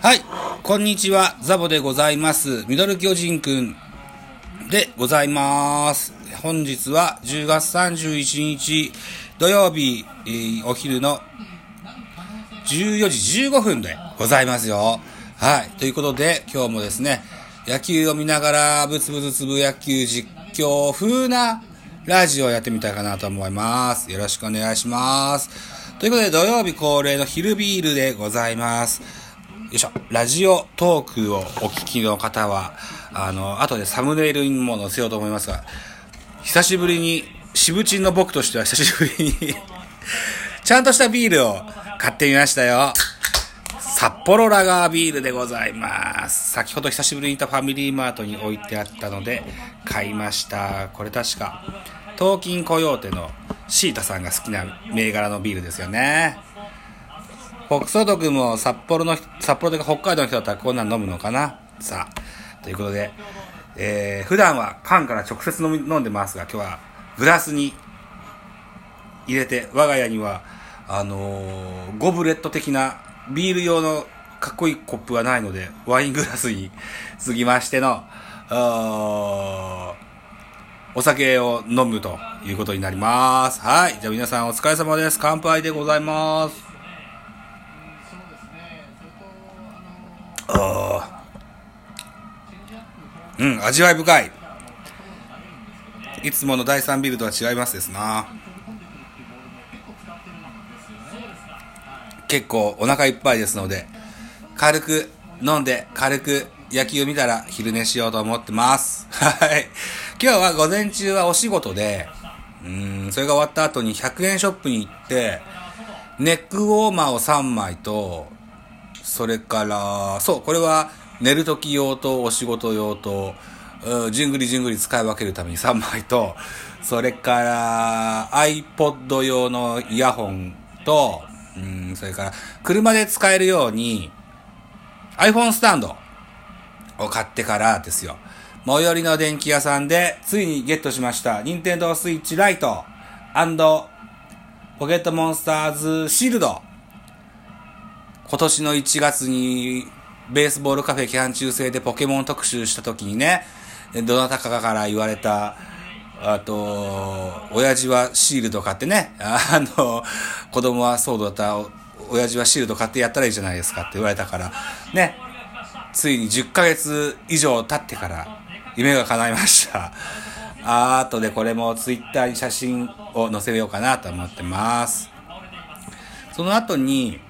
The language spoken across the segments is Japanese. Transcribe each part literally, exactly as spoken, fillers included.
はい、こんにちは、ザボでございます。ミドル巨人くんでございます。本日はじゅうがつさんじゅういちにち土曜日、えー、お昼のじゅうよじじゅうごふんでございますよ。はい、ということで今日もですね、野球を見ながらブツブツつぶ野球実況風なラジオをやってみたいかなと思います。よろしくお願いします。ということで土曜日恒例の昼ビールでございます。よいしょ。ラジオトークをお聞きの方はあの後でサムネイルにも載せようと思いますが、久しぶりにしぶちんの僕としては久しぶりにちゃんとしたビールを買ってみましたよ。札幌ラガービールでございます。先ほど久しぶりにいたファミリーマートに置いてあったので買いました。これ確か東金コヨーテのシータさんが好きな銘柄のビールですよね。フォクソド君も札幌の札幌とか北海道の人だったらこんなん飲むのかな。さあ、ということで、えー、普段は缶から直接飲み、飲んでますが、今日はグラスに入れて、我が家にはあのー、ゴブレット的なビール用のかっこいいコップはないので、ワイングラスに継ぎましてのお酒を飲むということになります。はい、じゃあ皆さんお疲れ様です。乾杯でございます。あー、うん、味わい深い。いつものだいさんビールとは違いますですな。結構お腹いっぱいですので、軽く飲んで軽く野球を見たら昼寝しようと思ってます。はい。今日は午前中はお仕事で、うーん、それが終わった後にひゃくえんショップに行ってネックウォーマーをさんまいと、それからそう、これは寝る時用とお仕事用とじゅんぐりじゅんぐり使い分けるためにさんまいと、それから iPod 用のイヤホンと、うん、それから車で使えるように iPhone スタンドを買ってからですよ。最寄りの電気屋さんでついにゲットしました。 Nintendo Switch Lite and Pocket Monsters Shield。 今年のいちがつにベースボールカフェ期間中制でポケモン特集した時にね、どなたかから言われた、あと親父はシールド買ってね、あの子供はソードだったら親父はシールド買ってやったらいいじゃないですかって言われたからね、ついにじゅっかげつ以上経ってから夢が叶いました。あとでこれもツイッターに写真を載せようかなと思ってます。その後に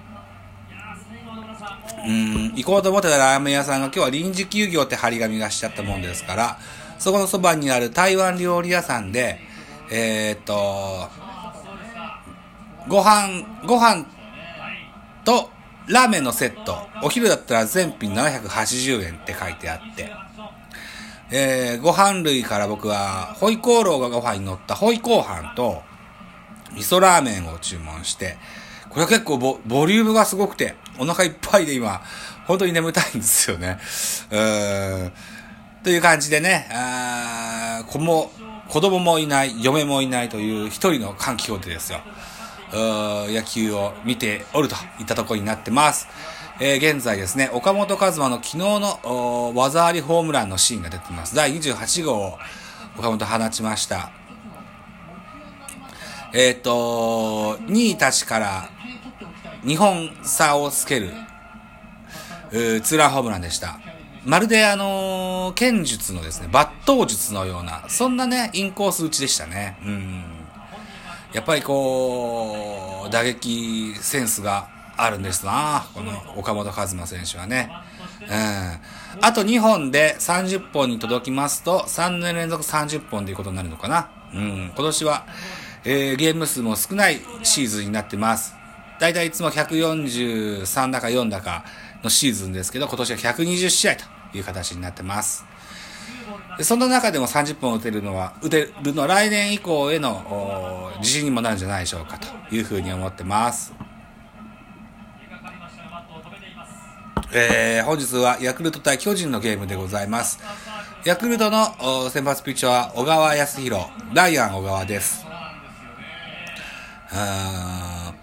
うーん行こうと思ってたラーメン屋さんが今日は臨時休業って張り紙がしちゃったもんですから、そこのそばにある台湾料理屋さんで、えー、っと、ご飯、ご飯とラーメンのセット、お昼だったら全品ななひゃくはちじゅうえんって書いてあって、えー、ご飯類から僕は、ホイコーローがご飯に乗ったホイコーハンと、味噌ラーメンを注文して、これは結構 ボ, ボリュームがすごくて、お腹いっぱいで今、本当に眠たいんですよね。うーんという感じでね、あ子も子供もいない、嫁もいないという一人の歓喜皇帝ですよ。野球を見ておるといったところになってます。えー、現在ですね、岡本和真の昨日の技ありホームランのシーンが出てます。だいにじゅうはちごうを岡本放ちました。えっ、ー、とにいたちからにほん差をつけるツーランホームランでした。まるであのー、剣術のですね、抜刀術のような、そんなね、インコース打ちでしたね。うん。やっぱりこう、打撃センスがあるんですな、この岡本和真選手はね。うん。あとにほんでさんじゅっぽんに届きますと、さんねんれんぞくさんじゅっぽんということになるのかな。うん。今年は、えー、ゲーム数も少ないシーズンになってます。だいたいいつもひゃくよんじゅうさんだかよんだかのシーズンですけど、今年はひゃくにじゅうしあいと。いう形になってます。で、その中でもさんじゅっぽん打てるのは打てるのは来年以降への自信にもなるんじゃないでしょうかというふうに思ってます。えー、本日はヤクルト対巨人のゲームでございます。ヤクルトの先発ピッチャーは小川康弘、ライアン小川です。うーん、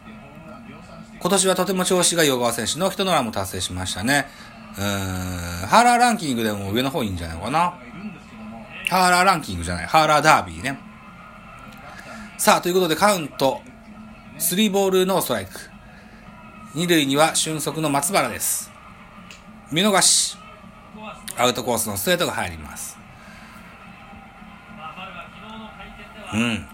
今年はとても調子がいい小川選手の一ノラも達成しましたね。うーん、ハーラーランキングでも上の方いいんじゃないかな。ハーラーランキングじゃない、ハーラーダービーね。さあ、ということでカウントスリーボールノーストライク、に塁には俊足の松原です。見逃し、アウトコースのストレートが入ります。うん、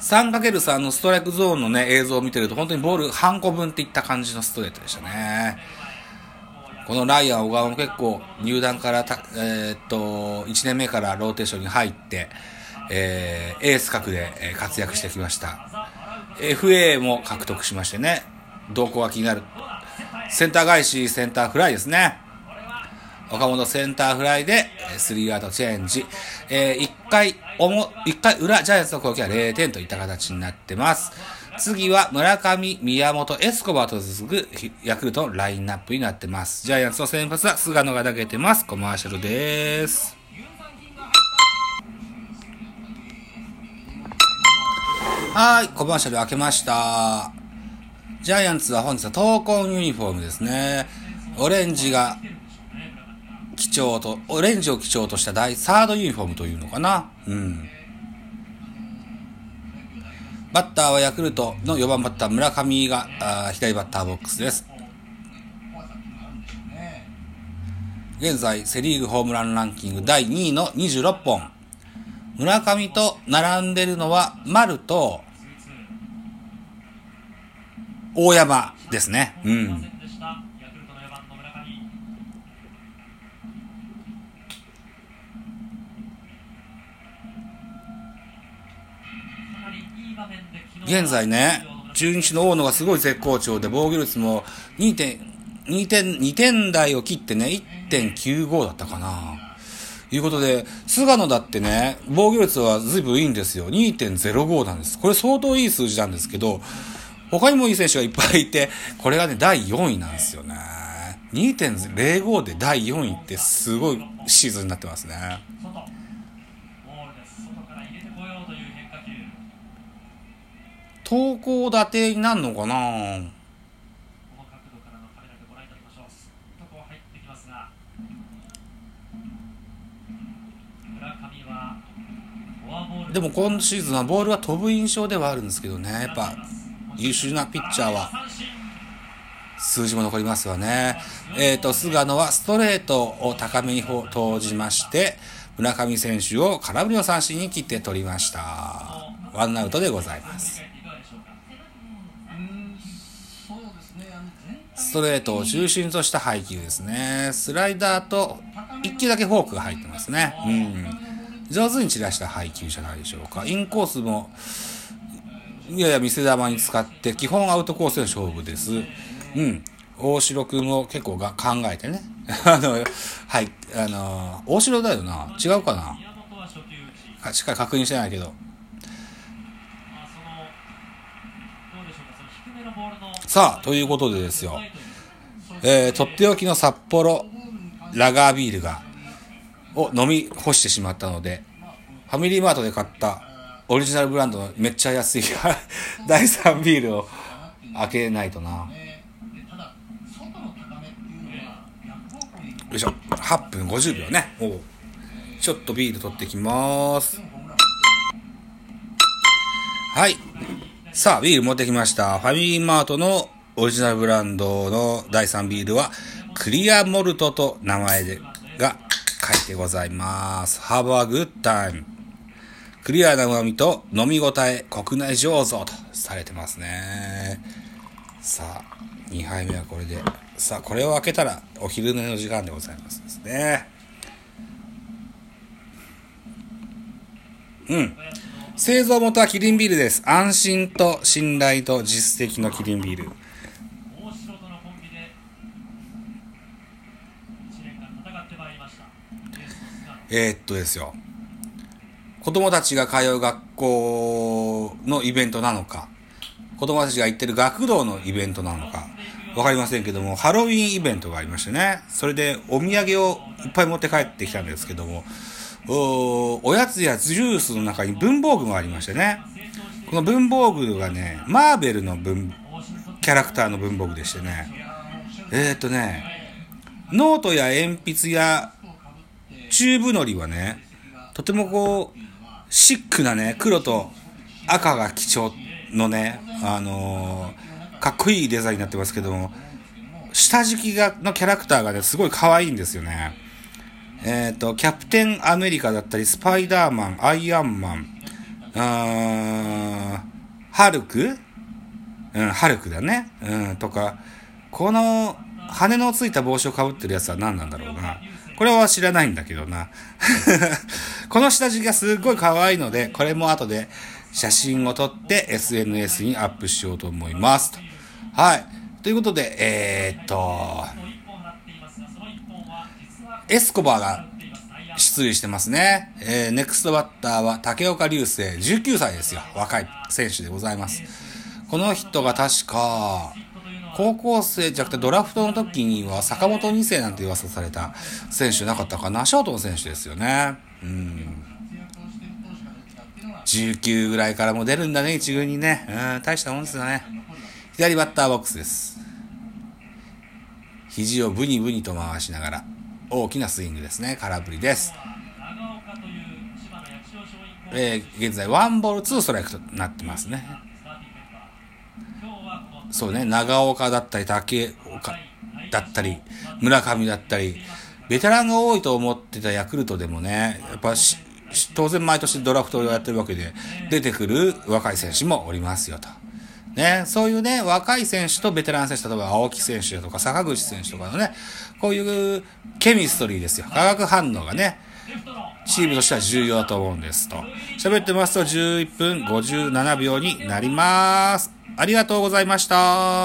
さんかけるさん のストライクゾーンのね映像を見てると本当にボール半個分っていった感じのストレートでしたね。このライアン小川も結構入団からた、えー、っといちねんめからローテーションに入って、えー、エース格で活躍してきました。 エフエー も獲得しましてね、動向が気になる。センター返し、センターフライですね。岡本センターフライでスリーアウトチェンジ、えー、いっかいおもいっかい裏ジャイアンツの攻撃はゼロてんといった形になってます。次は村上、宮本、エスコバーと続くヤクルトのラインナップになってます。ジャイアンツの先発は菅野が投げてます。コマーシャルです。はい、コマーシャル開けました。ジャイアンツは本日は闘魂ユニフォームですね。オレンジが基調とオレンジを基調とした第サードユニフォームというのかな、うん、バッターはヤクルトのよんばんバッター村上が左バッターボックスです。現在セリーグホームランランキングだいにいのにじゅうろっぽん、村上と並んでるのは丸と大山ですね。うん、現在ね、中日の大野がすごい絶好調で防御率も にてん台を切ってね いってんきゅうご だったかなということで、菅野だってね防御率は随分いいんですよ。 にてんぜろご なんです。これ相当いい数字なんですけど、他にもいい選手がいっぱいいて、これがねだいよんいなんですよね。 にてんぜろご でだいよんいってすごいシーズンになってますね。投稿立てになるのかな。でも今シーズンはボールは飛ぶ印象ではあるんですけどね、やっぱ優秀なピッチャーは数字も残りますよね。えーと菅野はストレートを高めに投じまして、村上選手を空振りの三振に切って取りました。ワンアウトでございます。ストレートを中心とした配球ですね。スライダーといっきゅうだけフォークが入ってますね、うん、上手に散らした配球じゃないでしょうか。インコースもやや見せ球に使って、基本アウトコースで勝負です、うん、大城くんも結構が考えてねあの、はい、あの大城だよな、違うかな、しっかり確認してないけど、さあということでですよ、えー、とっておきの札幌ラガービールがを飲み干してしまったので、ファミリーマートで買ったオリジナルブランドのめっちゃ安いだいさんビールを開けないとな。よいしょ、はっぷんごじゅうびょうね。おう、ちょっとビール取ってきます。はい、さあビール持ってきました。ファミリーマートのオリジナルブランドのだいさんビールはクリアモルトと名前でが書いてございます。 Have a good time、 クリアな旨味と飲み応え、国内醸造とされてますね。さあにはいめはこれで、さあこれを開けたらお昼寝の時間でございますですね。うん、製造元はキリンビールです。安心と信頼と実績のキリンビール。えー、っとですよ、子供たちが通う学校のイベントなのか、子供たちが行ってる学童のイベントなのかわかりませんけども、ハロウィンイベントがありましてね、それでお土産をいっぱい持って帰ってきたんですけども、お, おやつやジュースの中に文房具もありましてね、この文房具がね、マーベルの文キャラクターの文房具でしてね、えーっとねノートや鉛筆やチューブのりはね、とてもこうシックなね、黒と赤が基調のね、あのー、かっこいいデザインになってますけども、下敷きがのキャラクターがねすごい可愛いんですよね。えっとキャプテンアメリカだったり、スパイダーマン、アイアンマン、あハルク、うん、ハルクだね、うん、とか、この羽のついた帽子をかぶってるやつは何なんだろうな。これは知らないんだけどなこの下地がすごい可愛いので、これも後で写真を撮って エスエヌエス にアップしようと思いますと。はい。ということで、えー、っとエスコバーが出塁してますね、えー、ネクストバッターは竹岡流星、じゅうきゅうさいですよ。若い選手でございます。この人が確か高校生じゃなくてドラフトの時には坂本二世なんて噂された選手なかったかな。ショートの選手ですよね。うん。じゅうきゅうぐらいからも出るんだね、一軍にね。うん、大したもんですよね。左バッターボックスです。肘をブニブニと回しながら大きなスイングですね。空振りです。えー、現在ワンボールツーストライクとなってますね。そうね、長岡だったり竹岡だったり村上だったり、ベテランが多いと思ってたヤクルトでもね、やっぱし当然毎年ドラフトをやってるわけで出てくる若い選手もおりますよとね。そういうね、若い選手とベテラン選手、例えば青木選手とか坂口選手とかのね、こういうケミストリーですよ。化学反応がね、チームとしては重要だと思うんですと。喋ってますとじゅういっぷんごじゅうななびょうになります。ありがとうございました。